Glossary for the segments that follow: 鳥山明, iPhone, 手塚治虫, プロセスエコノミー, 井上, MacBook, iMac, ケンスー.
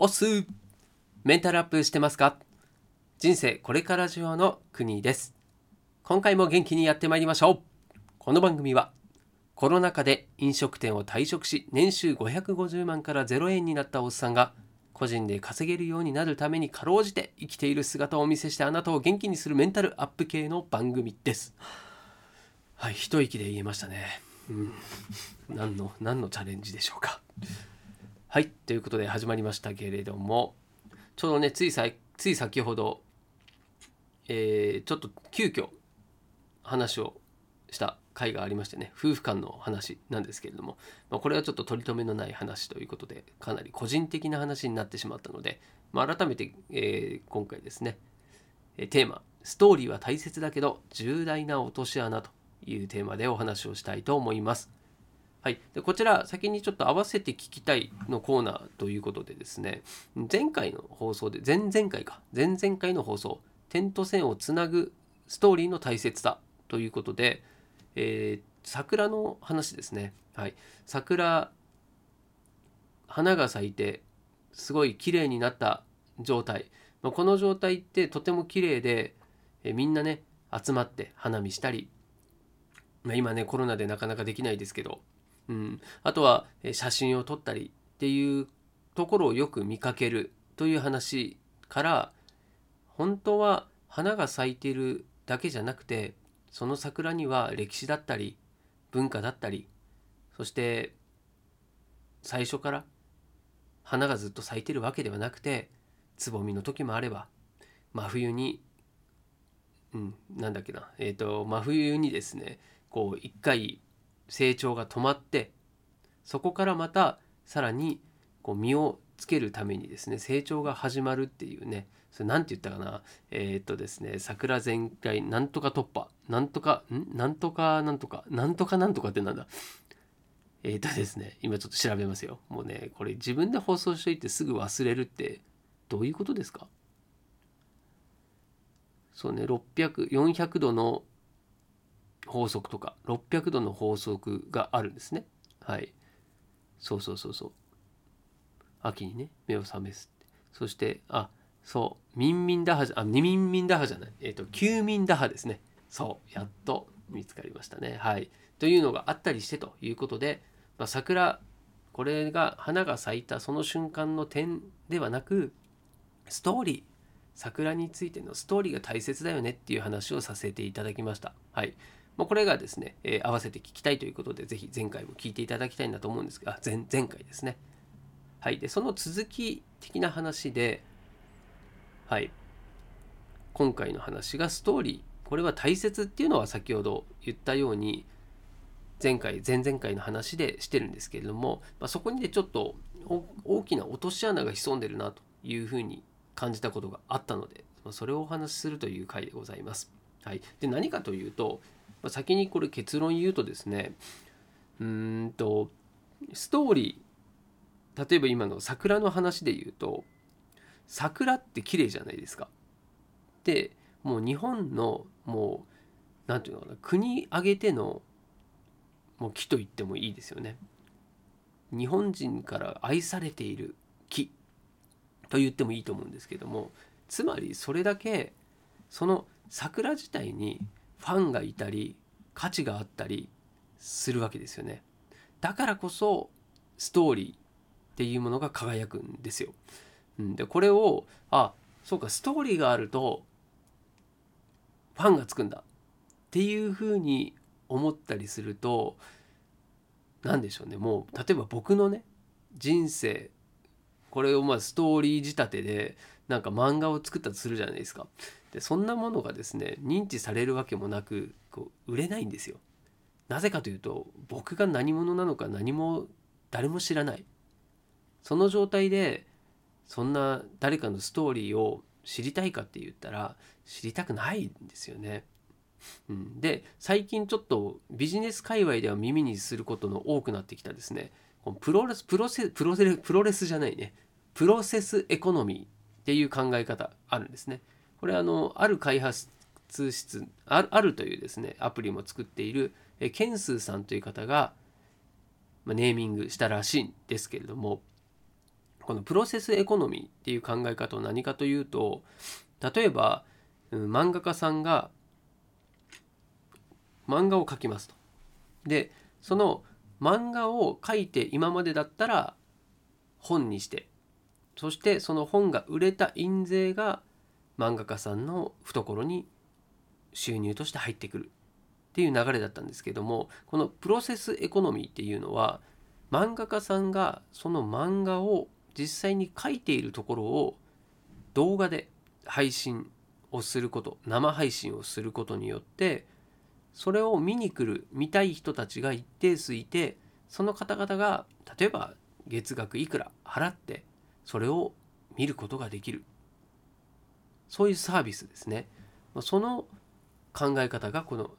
おすメンタルアップしてますか？人生これから需要の国です。今回も元気にやってまいりましょう。この番組はコロナ禍で飲食店を退職し年収550万から0円になったおっさんが個人で稼げるようになるためにかろうじて生きている姿をお見せしてあなたを元気にするメンタルアップ系の番組です。はい、一息で言えましたね。何のチャレンジでしょうか。はい、ということで始まりましたけれども、ちょうどねつい先ほど、ちょっと急遽話をした回がありましてね、夫婦間の話なんですけれども、これはちょっと取り留めのない話ということでかなり個人的な話になってしまったので、改めて、今回ですね、テーマストーリーは大切だけど重大な落とし穴というテーマでお話をしたいと思います。はい、でこちら先にちょっと合わせて聞きたいのコーナーということでですね、前々回の放送、点と線をつなぐストーリーの大切さということで、桜の話ですね。はい、桜花が咲いてすごい綺麗になった状態、この状態ってとても綺麗で、みんなね集まって花見したり、今ねコロナでなかなかできないですけど、あとは写真を撮ったりっていうところをよく見かけるという話から、本当は花が咲いているだけじゃなくて、その桜には歴史だったり文化だったり、そして最初から花がずっと咲いてるわけではなくて、つぼみの時もあれば真冬にですね、こう一回成長が止まって、そこからまたさらにこう実をつけるためにですね成長が始まるっていうね、それなんて言ったかな、ですね、桜全開なんとか突破ってなんだ、ですね、今ちょっと調べますよ。もうねこれ自分で放送しといてすぐ忘れるってどういうことですか？そうね、400度の法則とか600度の法則があるんですね。はい、そう秋にね目を覚めすって、そして休眠打破ですね。やっと見つかりましたね。はい、というのがあったりしてということで、桜これが花が咲いたその瞬間の点ではなく、ストーリー、桜についてのストーリーが大切だよねっていう話をさせていただきました。はい、これがですね、合わせて聞きたいということで、ぜひ前回も聞いていただきたいなと思うんですが、前回ですね。はい、でその続き的な話で、はい、今回の話がストーリー、これは大切っていうのは先ほど言ったように前々回の話でしてるんですけれども、そこにでちょっと大きな落とし穴が潜んでるなというふうに感じたことがあったので、それをお話しするという回でございます。はい、で何かというと、先にこれ結論言うとですね、ストーリー、例えば今の桜の話で言うと、桜って綺麗じゃないですか。でもう日本のもうなんていうのかな、国挙げてのもう木と言ってもいいですよね。日本人から愛されている木と言ってもいいと思うんですけども、つまりそれだけその桜自体にファンがいたり価値があったりするわけですよね。だからこそストーリーっていうものが輝くんですよ。でこれをそうか、ストーリーがあるとファンがつくんだっていうふうに思ったりすると、なんでしょうね、もう例えば僕のね人生、これをストーリー仕立てでなんか漫画を作ったとするじゃないですか。でそんなものがですね認知されるわけもなく、売れないんですよ。なぜかというと、僕が何者なのか誰も知らない。その状態でそんな誰かのストーリーを知りたいかって言ったら知りたくないんですよね。で最近ちょっとビジネス界隈では耳にすることの多くなってきたですね、プロセスエコノミーっていう考え方あるんですね。これある開発室あるというですねアプリも作っているケンスーさんという方がネーミングしたらしいんですけれども、このプロセスエコノミーっていう考え方は何かというと、例えば漫画家さんが漫画を描きますと。で、その漫画を描いて今までだったら本にして、そしてその本が売れた印税が漫画家さんの懐に収入として入ってくるっていう流れだったんですけども、このプロセスエコノミーっていうのは漫画家さんがその漫画を実際に描いているところを動画で配信をすること、生配信をすることによって、それを見に来る見たい人たちが一定数いて、その方々が例えば月額いくら払ってそれを見ることができる、そういうサービスですね。その考え方がこの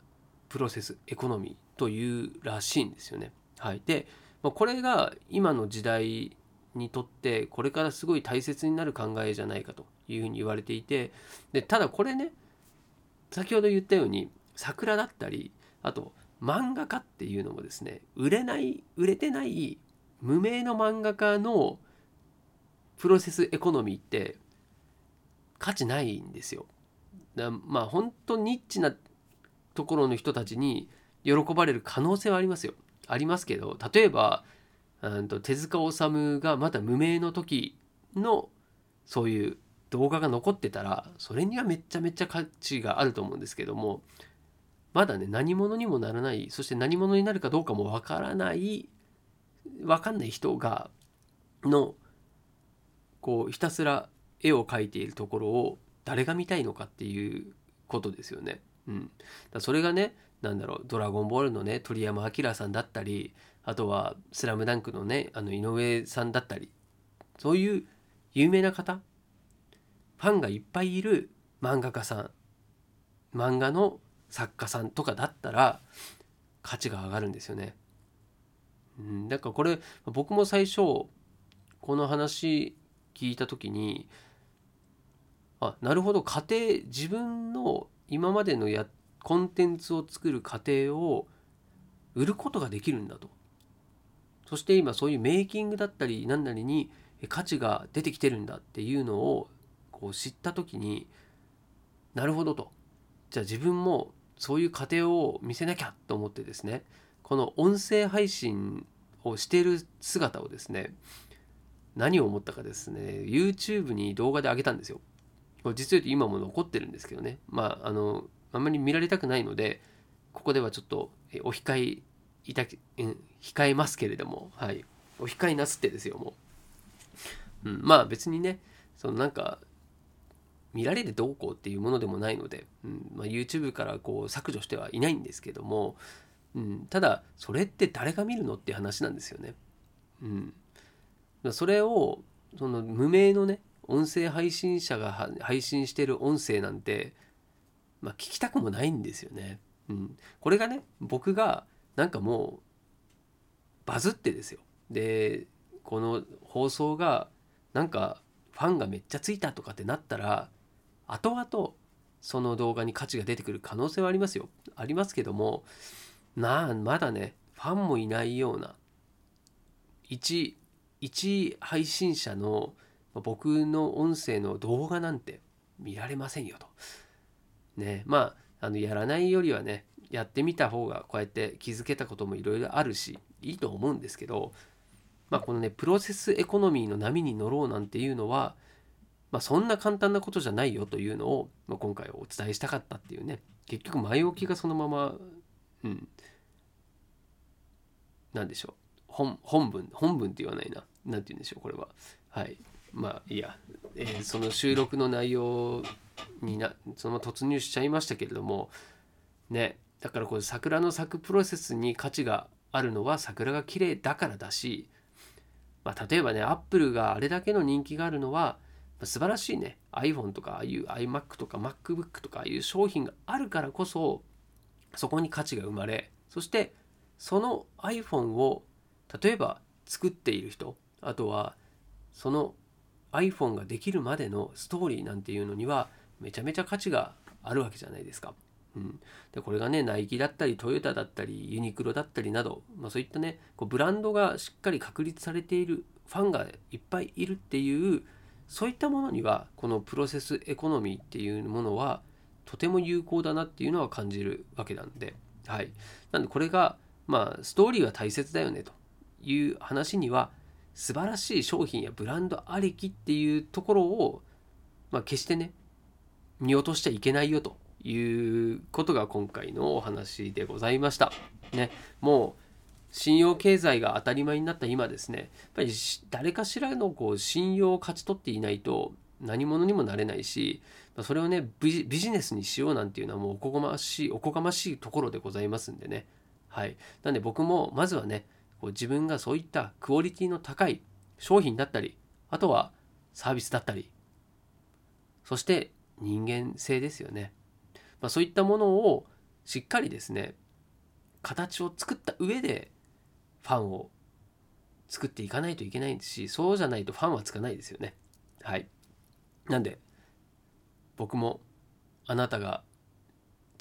プロセスエコノミーというらしいんですよね。はい、でこれが今の時代にとってこれからすごい大切になる考えじゃないかというふうに言われていて、でただこれね、先ほど言ったように桜だったり、あと漫画家っていうのもですね、売れてない無名の漫画家のプロセスエコノミーって価値ないんですよ。まあ本当にニッチなところの人たちに喜ばれる可能性はありますよ。ありますけど、例えば手塚治虫がまだ無名の時のそういう動画が残ってたら、それにはめちゃめちゃ価値があると思うんですけども、まだね、何者にもならない、そして何者になるかどうかもわかんない人がのこうひたすら絵を描いているところを誰が見たいのかっていうことですよね。うん、だそれがね、ドラゴンボールのね、鳥山明さんだったり、あとはスラムダンクのね、井上さんだったり、そういう有名な方、ファンがいっぱいいる漫画家さん、漫画の作家さんとかだったら価値が上がるんですよね。うん、だからこれ僕も最初この話聞いた時に、あ、なるほど、家庭、自分の今までのコンテンツを作る過程を売ることができるんだと。そして今そういうメイキングだったり何なりに価値が出てきてるんだっていうのをこう知った時に、なるほどと。じゃあ自分もそういう過程を見せなきゃと思ってですね、この音声配信をしている姿をですね、何を思ったかですね、YouTube に動画で上げたんですよ。これ実は今も残ってるんですけどね、まああんまり見られたくないので、ここではちょっとお控えいた控えますけれども、はい、お控えなすってですよ、もう、うん、まあ別にね、そのなんか見られてどうこうっていうものでもないので、うんまあ、YouTube からこう削除してはいないんですけども、うん、ただそれって誰が見るのって話なんですよね。うん、それをその無名のね、音声配信者が配信してる音声なんて、まあ、聞きたくもないんですよね。うん、これがね、僕がなんかもうバズってですよ。で、この放送がなんかファンがめっちゃついたとかってなったら、後々その動画に価値が出てくる可能性はありますよ。ありますけども、まだね、ファンもいないような一配信者の僕の音声の動画なんて見られませんよと。ね、まあ、やらないよりはね、やってみた方がこうやって気づけたこともいろいろあるし、いいと思うんですけど、まあ、このね、プロセスエコノミーの波に乗ろうなんていうのは、まあ、そんな簡単なことじゃないよというのを、まあ、今回お伝えしたかったっていうね、結局前置きがそのまま、うん、なんでしょう、本文って言わないな、なんて言うんでしょう、これは。はい。まあ、いや、その収録の内容にそのまま突入しちゃいましたけれどもね、だからこれ桜の咲くプロセスに価値があるのは桜が綺麗だからだし、まあ、例えばね、アップルがあれだけの人気があるのは、まあ、素晴らしいね、 iPhone とか、ああいう iMac とか MacBook とか、ああいう商品があるからこそ、そこに価値が生まれ、そしてその iPhone を例えば作っている人、あとはその iPhone ができるまでのストーリーなんていうのにはめちゃめちゃ価値があるわけじゃないですか。うん、でこれがね、ナイキだったりトヨタだったりユニクロだったりなど、まあ、そういったね、こうブランドがしっかり確立されているファンがいっぱいいるっていう、そういったものにはこのプロセスエコノミーっていうものはとても有効だなっていうのは感じるわけなんで、はい、なんでこれがまあストーリーは大切だよねという話には、素晴らしい商品やブランドありきっていうところを、まあ、決してね見落としちゃいけないよということが今回のお話でございました、ね、もう信用経済が当たり前になった今ですね、やっぱり誰かしらのこう信用を勝ち取っていないと何者にもなれないし、それをねビジネスにしようなんていうのはもうおこがましいところでございますんでね、はい、なんで僕もまずはねこう自分がそういったクオリティの高い商品だったり、あとはサービスだったり、そして人間性ですよね、そういったものをしっかりですね形を作った上でファンを作っていかないといけないし、そうじゃないとファンはつかないですよね。はい。なんで僕もあなたが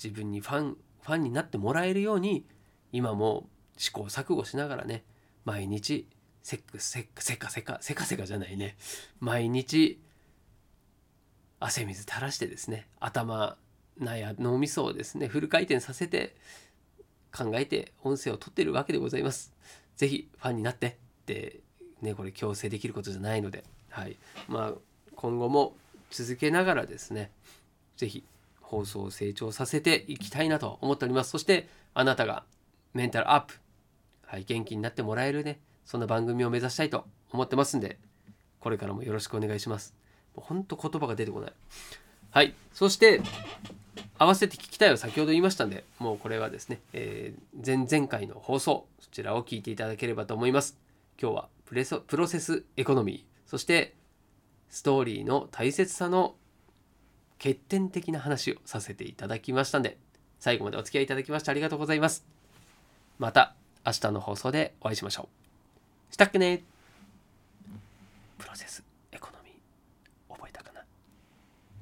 自分にファンになってもらえるように、今も試行錯誤しながらね、毎日毎日汗水垂らしてですね、頭や脳みそをですねフル回転させて考えて音声を取っているわけでございます。ぜひファンになってって、ね、これ強制できることじゃないので、はい、今後も続けながらですね、ぜひ放送を成長させていきたいなと思っております。そしてあなたがメンタルアップ、はい、元気になってもらえるね、そんな番組を目指したいと思ってますんで、これからもよろしくお願いします。もうほんと言葉が出てこない。はい、そして合わせて聞きたいを先ほど言いましたんで、もうこれはですね、前々回の放送、そちらを聞いていただければと思います。今日はプロセスエコノミー、そしてストーリーの大切さの欠点的な話をさせていただきましたんで、最後までお付き合いいただきましてありがとうございます。また明日の放送でお会いしましょう。したっけね。